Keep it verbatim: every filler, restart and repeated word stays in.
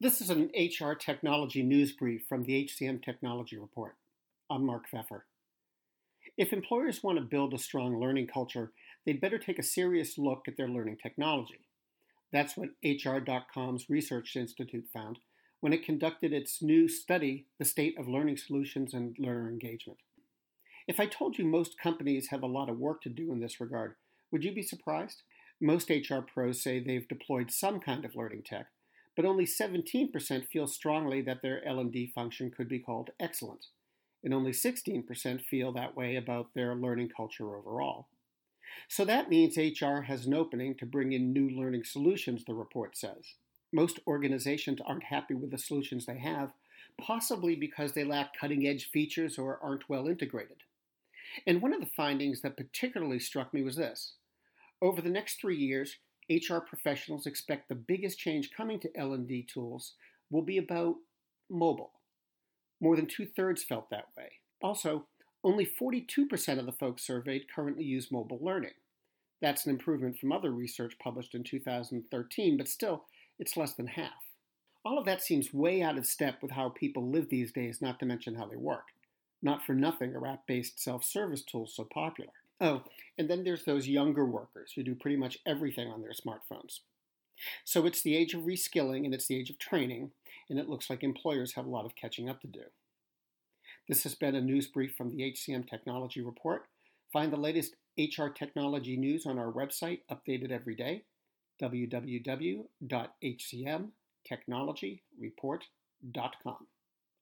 This is an H R technology news brief from the H C M Technology Report. I'm Mark Pfeffer. If employers want to build a strong learning culture, they'd better take a serious look at their learning technology. That's what H R dot com's Research Institute found when it conducted its new study, The State of Learning Solutions and Learner Engagement. If I told you most companies have a lot of work to do in this regard, would you be surprised? Most H R pros say they've deployed some kind of learning tech, but only seventeen percent feel strongly that their L and D function could be called excellent, and only sixteen percent feel that way about their learning culture overall. So that means H R has an opening to bring in new learning solutions, the report says. Most organizations aren't happy with the solutions they have, possibly because they lack cutting-edge features or aren't well integrated. And one of the findings that particularly struck me was this. Over the next three years, H R professionals expect the biggest change coming to L and D tools will be about mobile. More than two-thirds felt that way. Also, only forty-two percent of the folks surveyed currently use mobile learning. That's an improvement from other research published in two thousand thirteen, but still, it's less than half. All of that seems way out of step with how people live these days, not to mention how they work. Not for nothing are app-based self-service tools so popular. Oh, and then there's those younger workers who do pretty much everything on their smartphones. So it's the age of reskilling and it's the age of training, and it looks like employers have a lot of catching up to do. This has been a news brief from the H C M Technology Report. Find the latest H R technology news on our website, updated every day, w w w dot h c m technology report dot com.